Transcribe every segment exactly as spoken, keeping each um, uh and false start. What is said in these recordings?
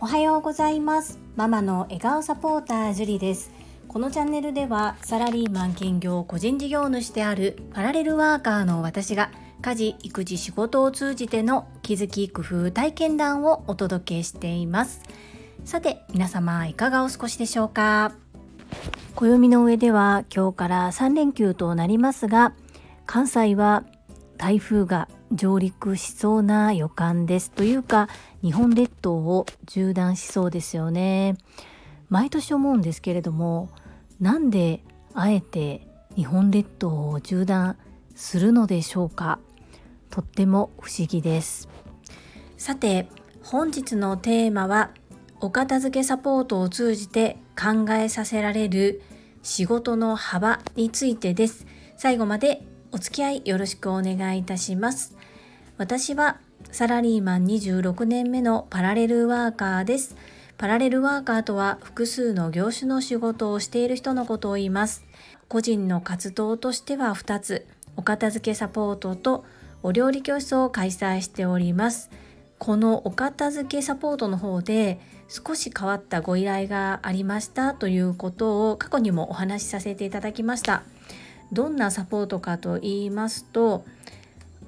おはようございます。ママの笑顔サポータージュリです。このチャンネルではサラリーマン兼業個人事業主であるパラレルワーカーの私が家事・育児・仕事を通じての気づき・工夫・体験談をお届けしています。さて皆様いかがお過ごしでしょうか。暦の上では今日からさんれんきゅうとなりますが、関西は台風が上陸しそうな予感です。というか日本列島を縦断しそうですよね。毎年思うんですけれども、なんであえて日本列島を縦断するのでしょうか。とっても不思議です。さて本日のテーマは、お片付けサポートを通じて考えさせられる仕事の幅についてです。最後までお付き合いよろしくお願いいたします。私はサラリーマンにじゅうろくねんめのパラレルワーカーです。パラレルワーカーとは複数の業種の仕事をしている人のことを言います。個人の活動としてはふたつ、お片付けサポートとお料理教室を開催しております。このお片付けサポートの方で少し変わったご依頼がありましたということを過去にもお話しさせていただきました。どんなサポートかと言いますと、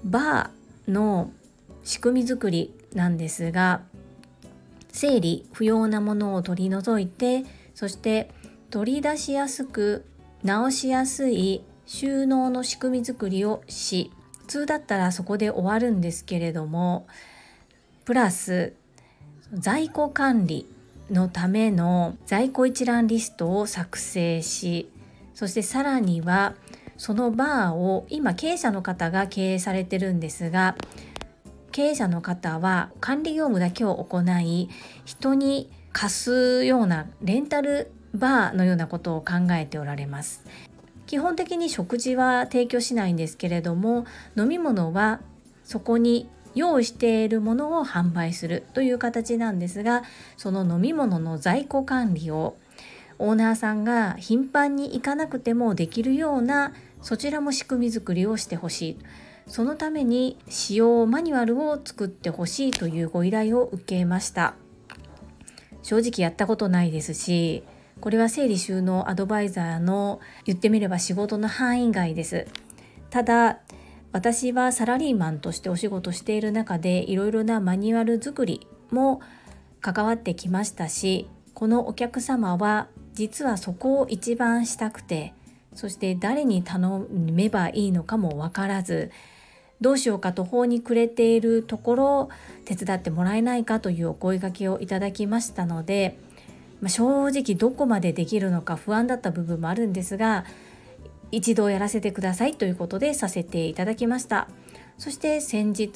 バーの仕組み作りなんですが、整理不要なものを取り除いて、そして取り出しやすく直しやすい収納の仕組み作りをし、普通だったらそこで終わるんですけれども、プラス在庫管理のための在庫一覧リストを作成し、そしてさらにはそのバーを今経営者の方が経営されてるんですが、経営者の方は管理業務だけを行い、人に貸すようなレンタルバーのようなことを考えておられます。基本的に食事は提供しないんですけれども、飲み物はそこに用意しているものを販売するという形なんですが、その飲み物の在庫管理をオーナーさんが頻繁に行かなくてもできるような、そちらも仕組み作りをしてほしい。そのために使用マニュアルを作ってほしいというご依頼を受けました。正直やったことないですし、これは整理収納アドバイザーの言ってみれば仕事の範囲外です。ただ私はサラリーマンとしてお仕事している中で、いろいろなマニュアル作りも関わってきましたし、このお客様は実はそこを一番したくて、そして誰に頼めばいいのかも分からず、どうしようか途方に暮れているところ、手伝ってもらえないかというお声掛けをいただきましたので、まあ、正直どこまでできるのか不安だった部分もあるんですが、一度やらせてくださいということでさせていただきました。そして先日、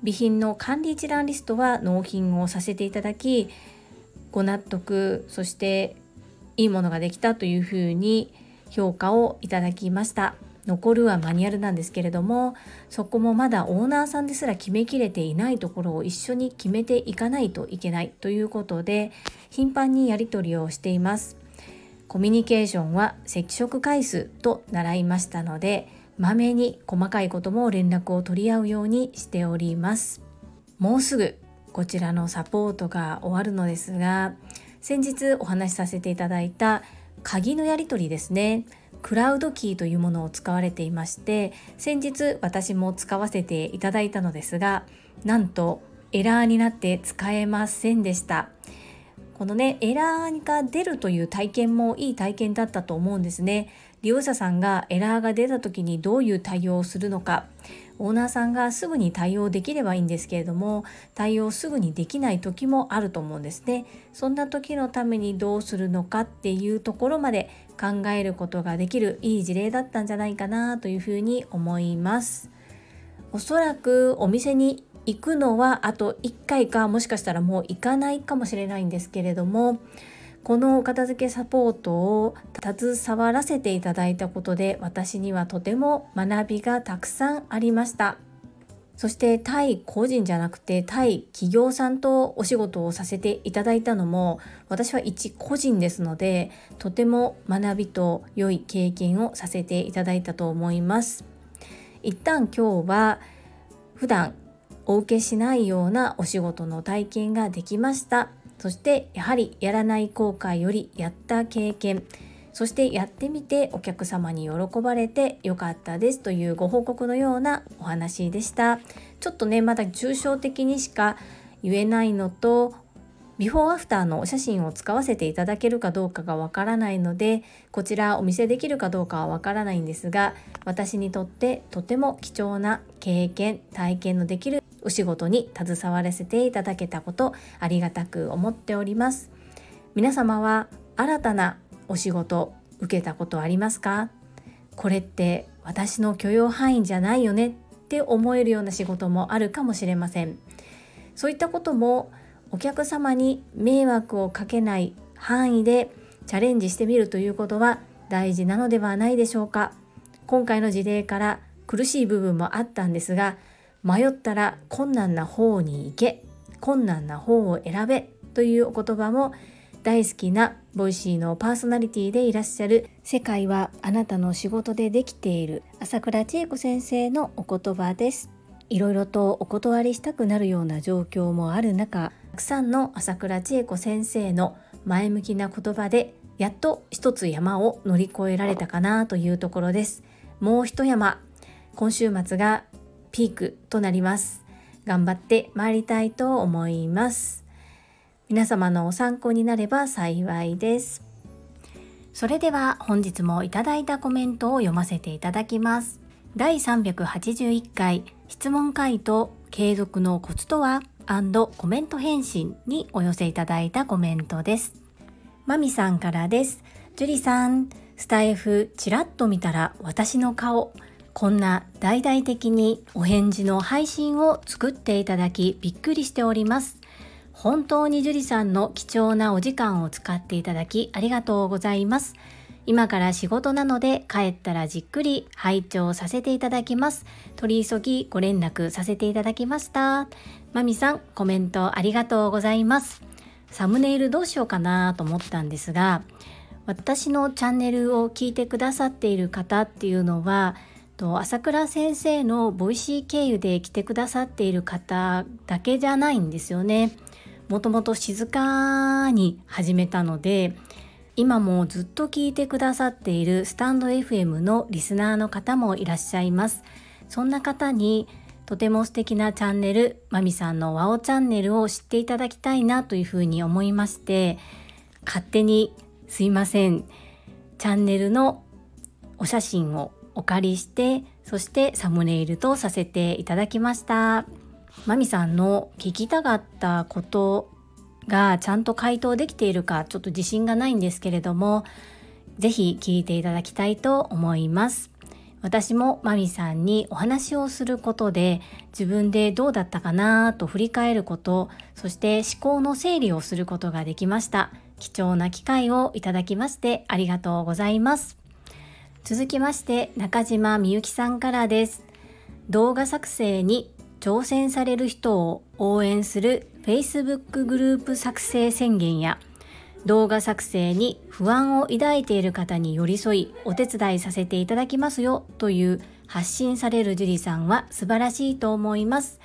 備品の管理一覧リストは納品をさせていただき、ご納得、そしていいものができたというふうに評価をいただきました。残るはマニュアルなんですけれども、そこもまだオーナーさんですら決めきれていないところを一緒に決めていかないといけないということで、頻繁にやり取りをしています。コミュニケーションは接触回数と習いましたので、まめに細かいことも連絡を取り合うようにしております。もうすぐこちらのサポートが終わるのですが、先日お話しさせていただいた鍵のやり取りですね、クラウドキーというものを使われていまして、先日私も使わせていただいたのですが、なんとエラーになって使えませんでした。このね、エラーが出るという体験もいい体験だったと思うんですね。利用者さんがエラーが出た時にどういう対応をするのか、オーナーさんがすぐに対応できればいいんですけれども、対応すぐにできない時もあると思うんですね。そんな時のためにどうするのかっていうところまで考えることができるいい事例だったんじゃないかなというふうに思います。おそらくお店に行くのはあといっかいか、もしかしたらもう行かないかもしれないんですけれども、このお片付けサポートを携わらせていただいたことで、私にはとても学びがたくさんありました。そして対個人じゃなくて対企業さんとお仕事をさせていただいたのも、私は一個人ですので、とても学びと良い経験をさせていただいたと思います。一旦今日は普段お受けしないようなお仕事の体験ができました。そしてやはりやらない後悔よりやった経験、そしてやってみてお客様に喜ばれてよかったですというご報告のようなお話でした。ちょっとねまだ抽象的にしか言えないのと、ビフォーアフターのお写真を使わせていただけるかどうかがわからないので、こちらお見せできるかどうかはわからないんですが、私にとってとても貴重な経験体験のできるお仕事に携わらせていただけたこと、ありがたく思っております。皆様は新たなお仕事受けたことありますか？これって私の許容範囲じゃないよねって思えるような仕事もあるかもしれません。そういったこともお客様に迷惑をかけない範囲でチャレンジしてみるということは大事なのではないでしょうか。今回の事例から苦しい部分もあったんですが、迷ったら困難な方に行け、困難な方を選べというお言葉も大好きなボイシーのパーソナリティでいらっしゃる世界はあなたの仕事でできている朝倉千恵子先生のお言葉です。いろいろとお断りしたくなるような状況もある中、たくさんの朝倉千恵子先生の前向きな言葉でやっと一つ山を乗り越えられたかなというところです。もう一山、今週末がピークとなります。頑張ってまいりたいと思います。皆様のお参考になれば幸いです。それでは本日もいただいたコメントを読ませていただきます。だいさんびゃくはちじゅういっかい質問回答継続のコツとは&コメント返信にお寄せいただいたコメントです。まみさんからです。ジュリさん、スタイフちらっと見たら私の顔。こんな大々的にお返事の配信を作っていただきびっくりしております。本当にジュリさんの貴重なお時間を使っていただきありがとうございます。今から仕事なので帰ったらじっくり拝聴させていただきます。取り急ぎご連絡させていただきました。まみさん、コメントありがとうございます。サムネイルどうしようかなと思ったんですが、私のチャンネルを聞いてくださっている方っていうのは、朝倉先生のボイシー経由で来てくださっている方だけじゃないんですよね。もともと静かに始めたので、今もずっと聞いてくださっているスタンド エフエム のリスナーの方もいらっしゃいます。そんな方にとても素敵なチャンネル、まみさんのワオチャンネルを知っていただきたいなというふうに思いまして、勝手にすいません、チャンネルのお写真をお借りして、そしてサムネイルとさせていただきました。まみさんの聞きたかったことがちゃんと回答できているかちょっと自信がないんですけれども、ぜひ聞いていただきたいと思います。私もまみさんにお話をすることで自分でどうだったかなと振り返ること、そして思考の整理をすることができました。貴重な機会をいただきましてありがとうございます。続きまして中島みゆきさんからです。動画作成に挑戦される人を応援する Facebook グループ作成宣言や、動画作成に不安を抱いている方に寄り添いお手伝いさせていただきますよという発信されるジュリさんは素晴らしいと思います。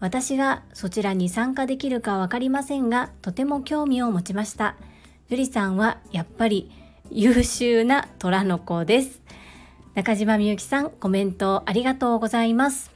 私がそちらに参加できるかわかりませんが、とても興味を持ちました。ジュリさんはやっぱり優秀な虎の子です。中島みゆきさん、コメントありがとうございます。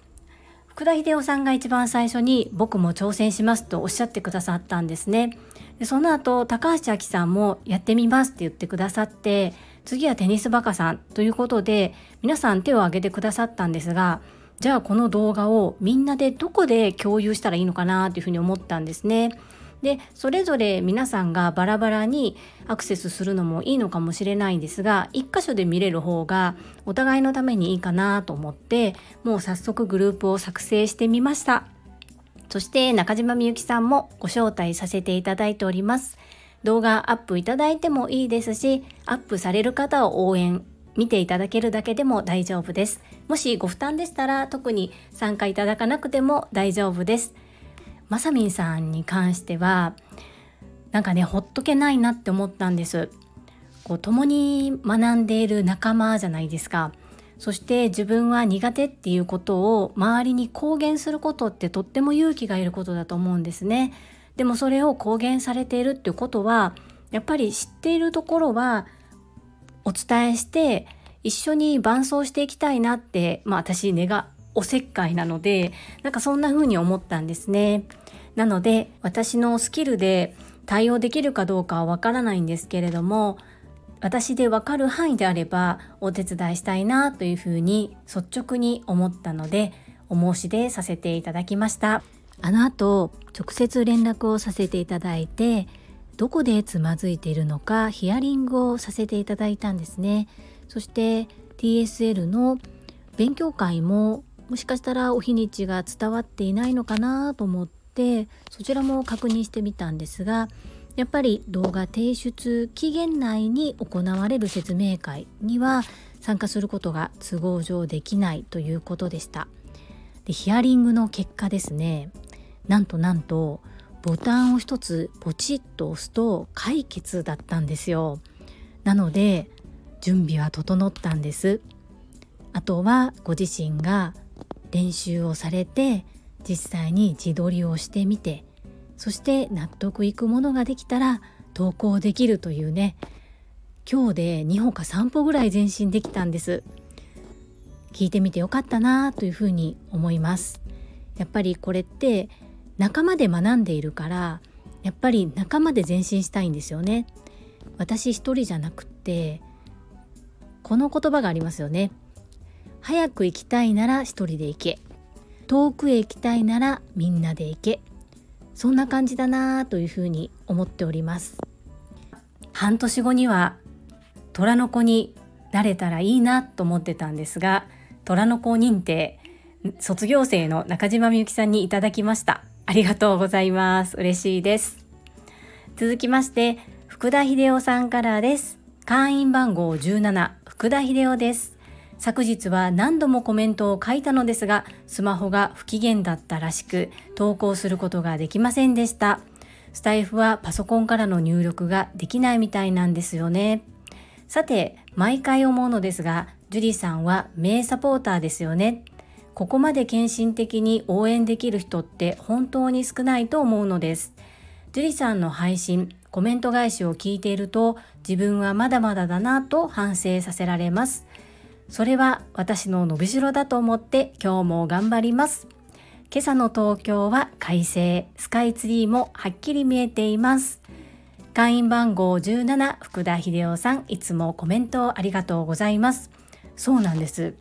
福田秀夫さんが一番最初に僕も挑戦しますとおっしゃってくださったんですね。でその後高橋明さんもやってみますって言ってくださって、次はテニスバカさんということで皆さん手を挙げてくださったんですが、じゃあこの動画をみんなでどこで共有したらいいのかなというふうに思ったんですね。でそれぞれ皆さんがバラバラにアクセスするのもいいのかもしれないんですが、一箇所で見れる方がお互いのためにいいかなと思って、もう早速グループを作成してみました。そして中島みゆきさんもご招待させていただいております。動画アップいただいてもいいですし、アップされる方を応援見ていただけるだけでも大丈夫です。もしご負担でしたら特に参加いただかなくても大丈夫です。まさみんさんに関してはなんかね、ほっとけないなって思ったんです。こう共に学んでいる仲間じゃないですか。そして自分は苦手っていうことを周りに公言することってとっても勇気がいることだと思うんですね。でもそれを公言されているっていうことは、やっぱり知っているところはお伝えして一緒に伴走していきたいなって、まあ、私根がおせっかいなので、なんかそんな風に思ったんですね。なので私のスキルで対応できるかどうかはわからないんですけれども、私でわかる範囲であればお手伝いしたいなというふうに率直に思ったので、お申し出させていただきました。あの後直接連絡をさせていただいて、どこでつまずいているのかヒアリングをさせていただいたんですね。そして ティーエスエル の勉強会ももしかしたらお日にちが伝わっていないのかなと思って、そちらも確認してみたんですが、やっぱり動画提出期限内に行われる説明会には参加することが都合上できないということでした。で、ヒアリングの結果ですね、なんとなんとボタンを一つポチッと押すと解決だったんですよ。なので準備は整ったんです。あとはご自身が練習をされて、実際に自撮りをしてみて、そして納得いくものができたら投稿できるというね、今日でにほかさんぽぐらい前進できたんです。聞いてみてよかったなというふうに思います。やっぱりこれって仲間で学んでいるから、やっぱり仲間で前進したいんですよね。私一人じゃなくて、この言葉がありますよね。早く行きたいなら一人で行け、遠くへ行きたいならみんなで行け、そんな感じだなというふうに思っております。半年後には虎の子になれたらいいなと思ってたんですが、虎の子認定卒業生の中島みゆきさんにいただきました。ありがとうございます。嬉しいです。続きまして福田秀夫さんからです。会員番号じゅうなな、福田秀夫です。昨日は何度もコメントを書いたのですが、スマホが不機嫌だったらしく、投稿することができませんでした。スタイフはパソコンからの入力ができないみたいなんですよね。さて、毎回思うのですが、ジュリさんは名サポーターですよね。ここまで献身的に応援できる人って本当に少ないと思うのです。ジュリさんの配信、コメント返しを聞いていると、自分はまだまだだなと反省させられます。それは私の伸びしろだと思って今日も頑張ります。今朝の東京は快晴、スカイツリーもはっきり見えています。会員番号じゅうなな、福田秀夫さん、いつもコメントありがとうございます。そうなんです。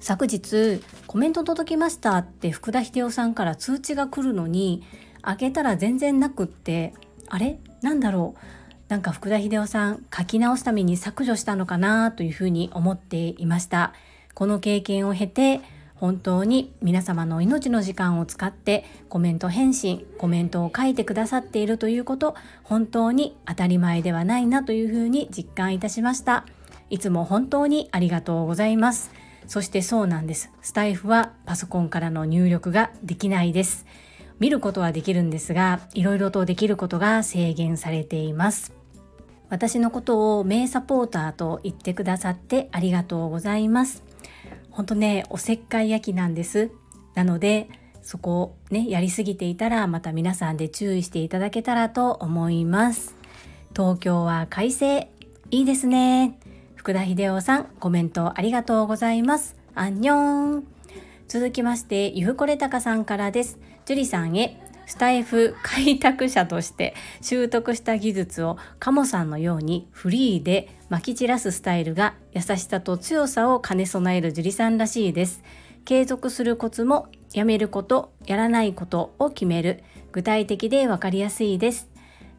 昨日コメント届きましたって福田秀夫さんから通知が来るのに、開けたら全然なくって、あれ?なんだろう?なんか福田秀夫さん書き直すために削除したのかなというふうに思っていました。この経験を経て本当に皆様の命の時間を使ってコメント返信、コメントを書いてくださっているということ、本当に当たり前ではないなというふうに実感いたしました。いつも本当にありがとうございます。そしてそうなんです、スタイフはパソコンからの入力ができないです。見ることはできるんですが、いろいろとできることが制限されています。私のことを名サポーターと言ってくださってありがとうございます。本当ね、おせっかい焼きなんです。なのでそこをね、やりすぎていたらまた皆さんで注意していただけたらと思います。東京は快晴、いいですね。福田秀夫さん、コメントありがとうございます。アンニョン。続きましてゆふこれたかさんからです。ジュリさんへ、スタイフ開拓者として習得した技術をカモさんのようにフリーで撒き散らすスタイルが、優しさと強さを兼ね備えるジュリさんらしいです。継続するコツも、やめることやらないことを決める、具体的で分かりやすいです。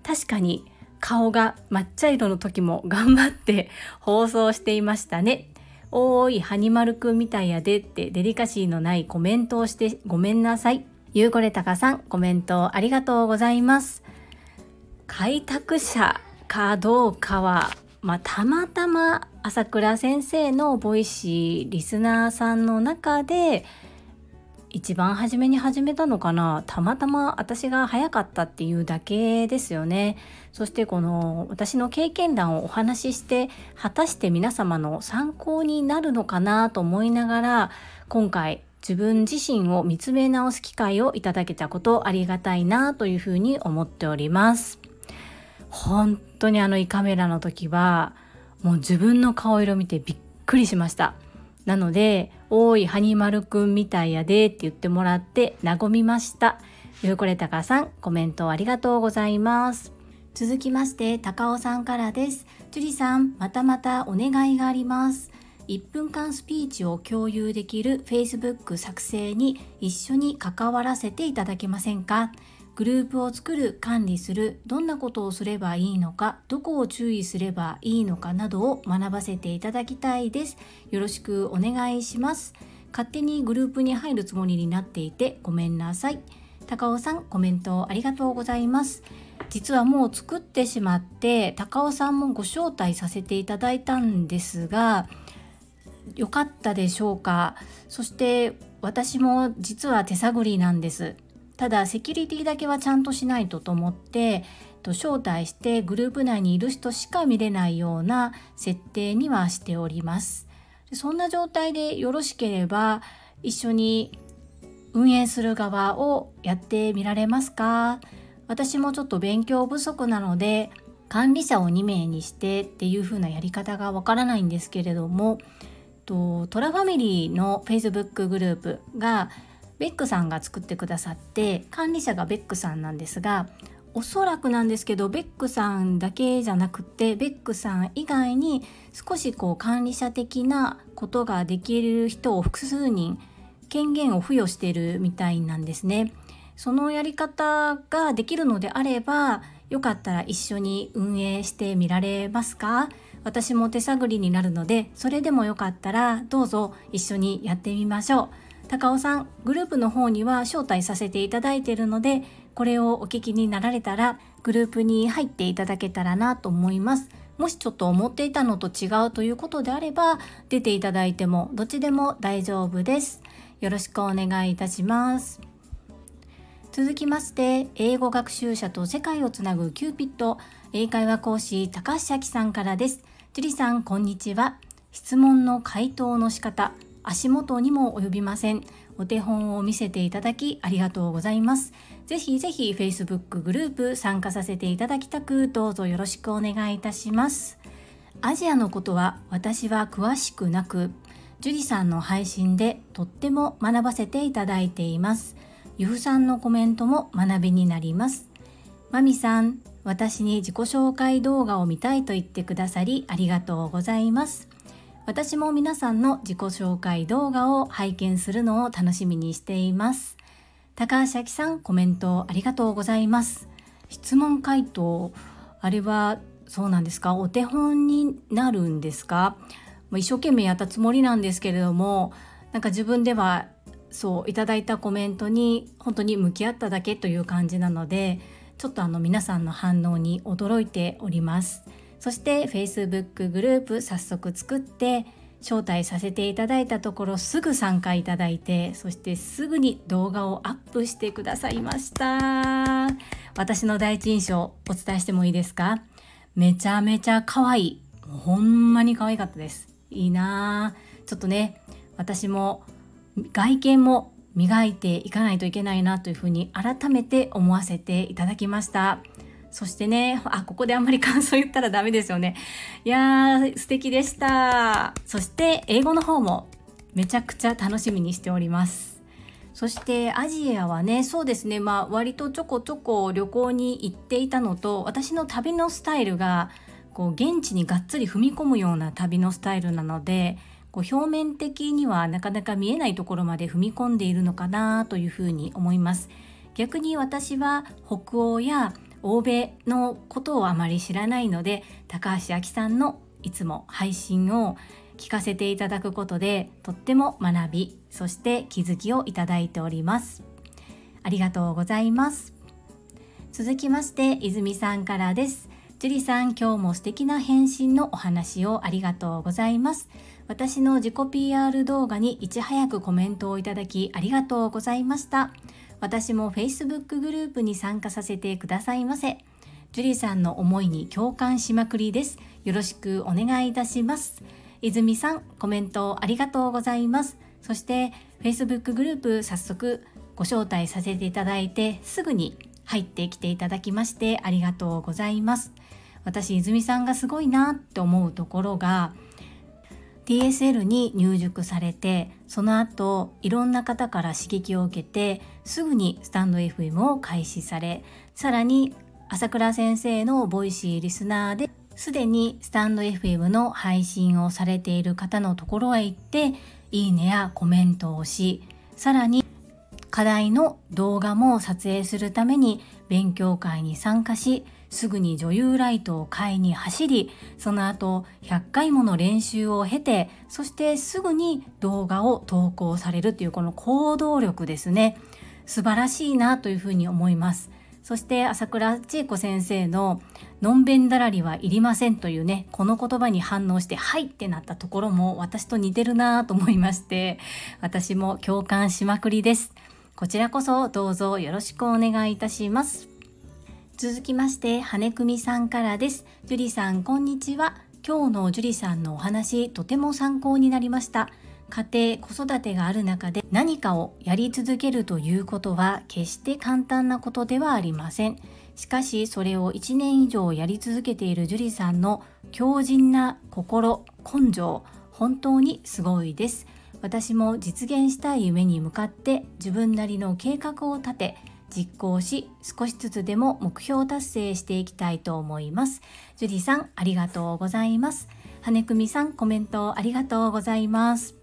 確かに顔が抹茶色の時も頑張って放送していましたね。おーい、はにまるくんみたいやでってデリカシーのないコメントをしてごめんなさい。ゆうこれたかさん、コメントありがとうございます。開拓者かどうかは、まあ、たまたま朝倉先生のボイシーリスナーさんの中で一番初めに始めたのかな、たまたま私が早かったっていうだけですよね。そしてこの私の経験談をお話しして、果たして皆様の参考になるのかなと思いながら、今回自分自身を見つめ直す機会をいただけたことありがたいなというふうに思っております。本当にあの胃カメラの時はもう自分の顔色見てびっくりしました。なので、おいハニマルくんみたいやでって言ってもらって和みました。ゆうこれたかさん、コメントありがとうございます。続きまして高尾さんからです。ジュリさん、またまたお願いがあります。いっぷんかんスピーチを共有できる Facebook 作成に一緒に関わらせていただけませんか？グループを作る、管理する、どんなことをすればいいのか、どこを注意すればいいのかなどを学ばせていただきたいです。よろしくお願いします。勝手にグループに入るつもりになっていてごめんなさい。高尾さん、コメントありがとうございます。実はもう作ってしまって、高尾さんもご招待させていただいたんですが、よかったでしょうか。そして私も実は手探りなんです。ただセキュリティだけはちゃんとしないとと思って招待してグループ内にいる人しか見れないような設定にはしております。そんな状態でよろしければ一緒に運営する側をやってみられますか？私もちょっと勉強不足なので管理者をにめいにしてっていう風なやり方がわからないんですけれども、とトラファミリーの Facebook グループがベックさんが作ってくださって、管理者がベックさんなんですが、おそらくなんですけどベックさんだけじゃなくてベックさん以外に少しこう管理者的なことができる人を複数人権限を付与しているみたいなんですね。そのやり方ができるのであれば、よかったら一緒に運営してみられますか？私も手探りになるので、それでもよかったらどうぞ一緒にやってみましょう。高尾さん、グループの方には招待させていただいているので、これをお聞きになられたらグループに入っていただけたらなと思います。もしちょっと思っていたのと違うということであれば、出ていただいてもどっちでも大丈夫です。よろしくお願いいたします。続きまして、英語学習者と世界をつなぐキューピッド、英会話講師高橋咲さんからです。ジュリさん、こんにちは。質問の回答の仕方、足元にも及びません。お手本を見せていただきありがとうございます。ぜひぜひ Facebook グループ参加させていただきたく、どうぞよろしくお願いいたします。アジアのことは私は詳しくなく、ジュリさんの配信でとっても学ばせていただいています。ゆふさんのコメントも学びになります。まみさん、私に自己紹介動画を見たいと言ってくださりありがとうございます。私も皆さんの自己紹介動画を拝見するのを楽しみにしています。高橋明さん、コメントありがとうございます。質問回答、あれはそうなんですか？お手本になるんですか？一生懸命やったつもりなんですけれども、なんか自分ではそういただいたコメントに本当に向き合っただけという感じなので、ちょっとあの皆さんの反応に驚いております。そして Facebook グループ早速作って招待させていただいたところ、すぐ参加いただいて、そしてすぐに動画をアップしてくださいました。私の第一印象お伝えしてもいいですか？めちゃめちゃ可愛い。ほんまに可愛かったです。いいなぁ。ちょっとね、私も外見も磨いていかないといけないなというふうに改めて思わせていただきました。そしてね、あ、ここであんまり感想言ったらダメですよね。いやー、素敵でした。そして英語の方もめちゃくちゃ楽しみにしております。そしてアジアはね、そうですね、まあ割とちょこちょこ旅行に行っていたのと、私の旅のスタイルがこう現地にがっつり踏み込むような旅のスタイルなので、こう表面的にはなかなか見えないところまで踏み込んでいるのかなというふうに思います。逆に私は北欧や欧米のことをあまり知らないので、高橋明さんのいつも配信を聞かせていただくことで、とっても学び、そして気づきをいただいております。ありがとうございます。続きまして、泉さんからです。樹里さん、今日も素敵な返信のお話をありがとうございます。私の自己 ピーアール 動画にいち早くコメントをいただきありがとうございました。私も Facebook グループに参加させてくださいませ。ジュリさんの思いに共感しまくりです。よろしくお願いいたします。泉さん、コメントありがとうございます。そして、Facebook グループ早速ご招待させていただいて、すぐに入ってきていただきましてありがとうございます。私、泉さんがすごいなって思うところが、ティーエスエル に入塾されて、その後いろんな方から刺激を受けて、すぐにスタンド エフエム を開始され、さらに朝倉先生のボイシーリスナーですでにスタンド エフエム の配信をされている方のところへ行っていいねやコメントをし、さらに課題の動画も撮影するために勉強会に参加し、すぐに女優ライトを買いに走り、その後ひゃっかいもの練習を経て、そしてすぐに動画を投稿されるというこの行動力ですね、素晴らしいなというふうに思います。そして朝倉千恵子先生ののんべんだらりはいりませんというね、この言葉に反応してはいってなったところも私と似てるなと思いまして、私も共感しまくりです。こちらこそどうぞよろしくお願いいたします。続きまして羽組さんからです。ジュリさん、こんにちは。今日のジュリさんのお話、とても参考になりました。家庭、子育てがある中で何かをやり続けるということは決して簡単なことではありません。しかしそれをいちねん以上やり続けているジュリさんの強靭な心、根性、本当にすごいです。私も実現したい夢に向かって自分なりの計画を立て実行し、少しずつでも目標達成していきたいと思います。ジュリさん、ありがとうございます。羽組さん、コメントありがとうございます。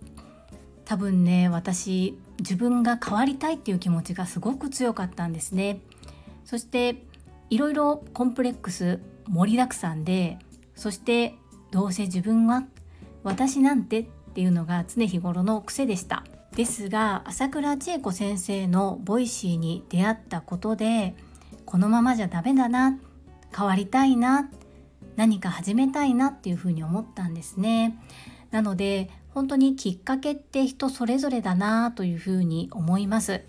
多分ね、私自分が変わりたいっていう気持ちがすごく強かったんですね。そしていろいろコンプレックス盛りだくさんで、そしてどうせ自分は私なんてっていうのが常日頃の癖でした。ですが朝倉千恵子先生のボイシーに出会ったことで、このままじゃダメだな、変わりたいな、何か始めたいなっていうふうに思ったんですね。なので本当にきっかけって人それぞれだなというふうに思います。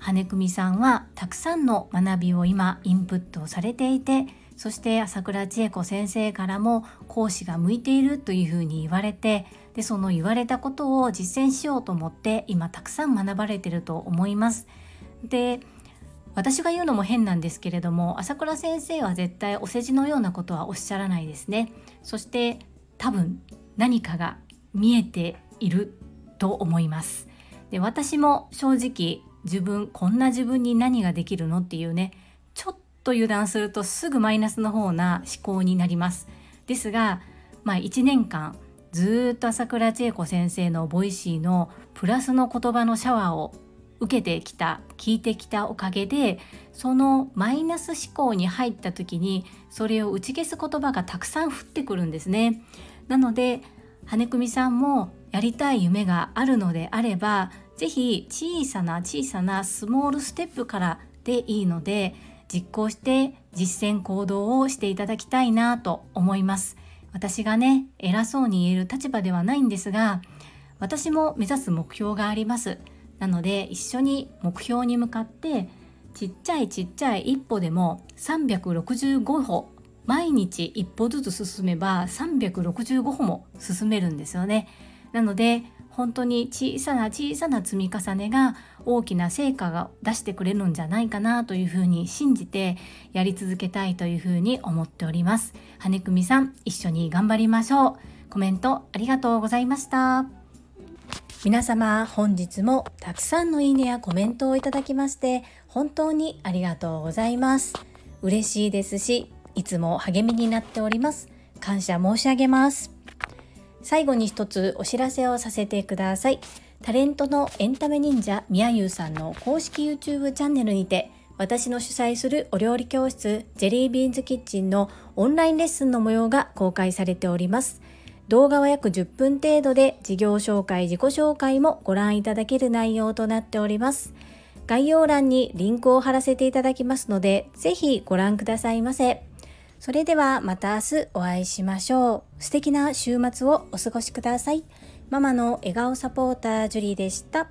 羽組さんはたくさんの学びを今インプットされていて、そして朝倉千恵子先生からも講師が向いているというふうに言われて、でその言われたことを実践しようと思って今たくさん学ばれていると思います。で、私が言うのも変なんですけれども、朝倉先生は絶対お世辞のようなことはおっしゃらないですね。そして多分何かが見えていると思います。で、私も正直自分、こんな自分に何ができるのっていうね、ちょっと油断するとすぐマイナスの方な思考になります。ですが、まあ、いちねんかんずっと朝倉千恵子先生のボイシーのプラスの言葉のシャワーを受けてきた、聞いてきたおかげで、そのマイナス思考に入った時にそれを打ち消す言葉がたくさん降ってくるんですね。なので羽組さんもやりたい夢があるのであれば、ぜひ小さな小さなスモールステップからでいいので実行して実践行動をしていただきたいなと思います。私がね、偉そうに言える立場ではないんですが、私も目指す目標があります。なので一緒に目標に向かってちっちゃいちっちゃい一歩でもさんびゃくろくじゅうごほ、毎日一歩ずつ進めばさんびゃくろくじゅうごほも進めるんですよね。なので本当に小さな小さな積み重ねが大きな成果が出してくれるんじゃないかなというふうに信じてやり続けたいというふうに思っております。羽組さん、一緒に頑張りましょう。コメントありがとうございました。皆様、本日もたくさんのいいねやコメントをいただきまして本当にありがとうございます。嬉しいですし、いつも励みになっております。感謝申し上げます。最後に一つお知らせをさせてください。タレントのエンタメ忍者みやゆうさんの公式 YouTube チャンネルにて、私の主催するお料理教室ジェリービーンズキッチンのオンラインレッスンの模様が公開されております。動画は約じゅっぷん程度で、事業紹介、自己紹介もご覧いただける内容となっております。概要欄にリンクを貼らせていただきますので、ぜひご覧くださいませ。それではまた明日お会いしましょう。素敵な週末をお過ごしください。ママの笑顔サポータージュリーでした。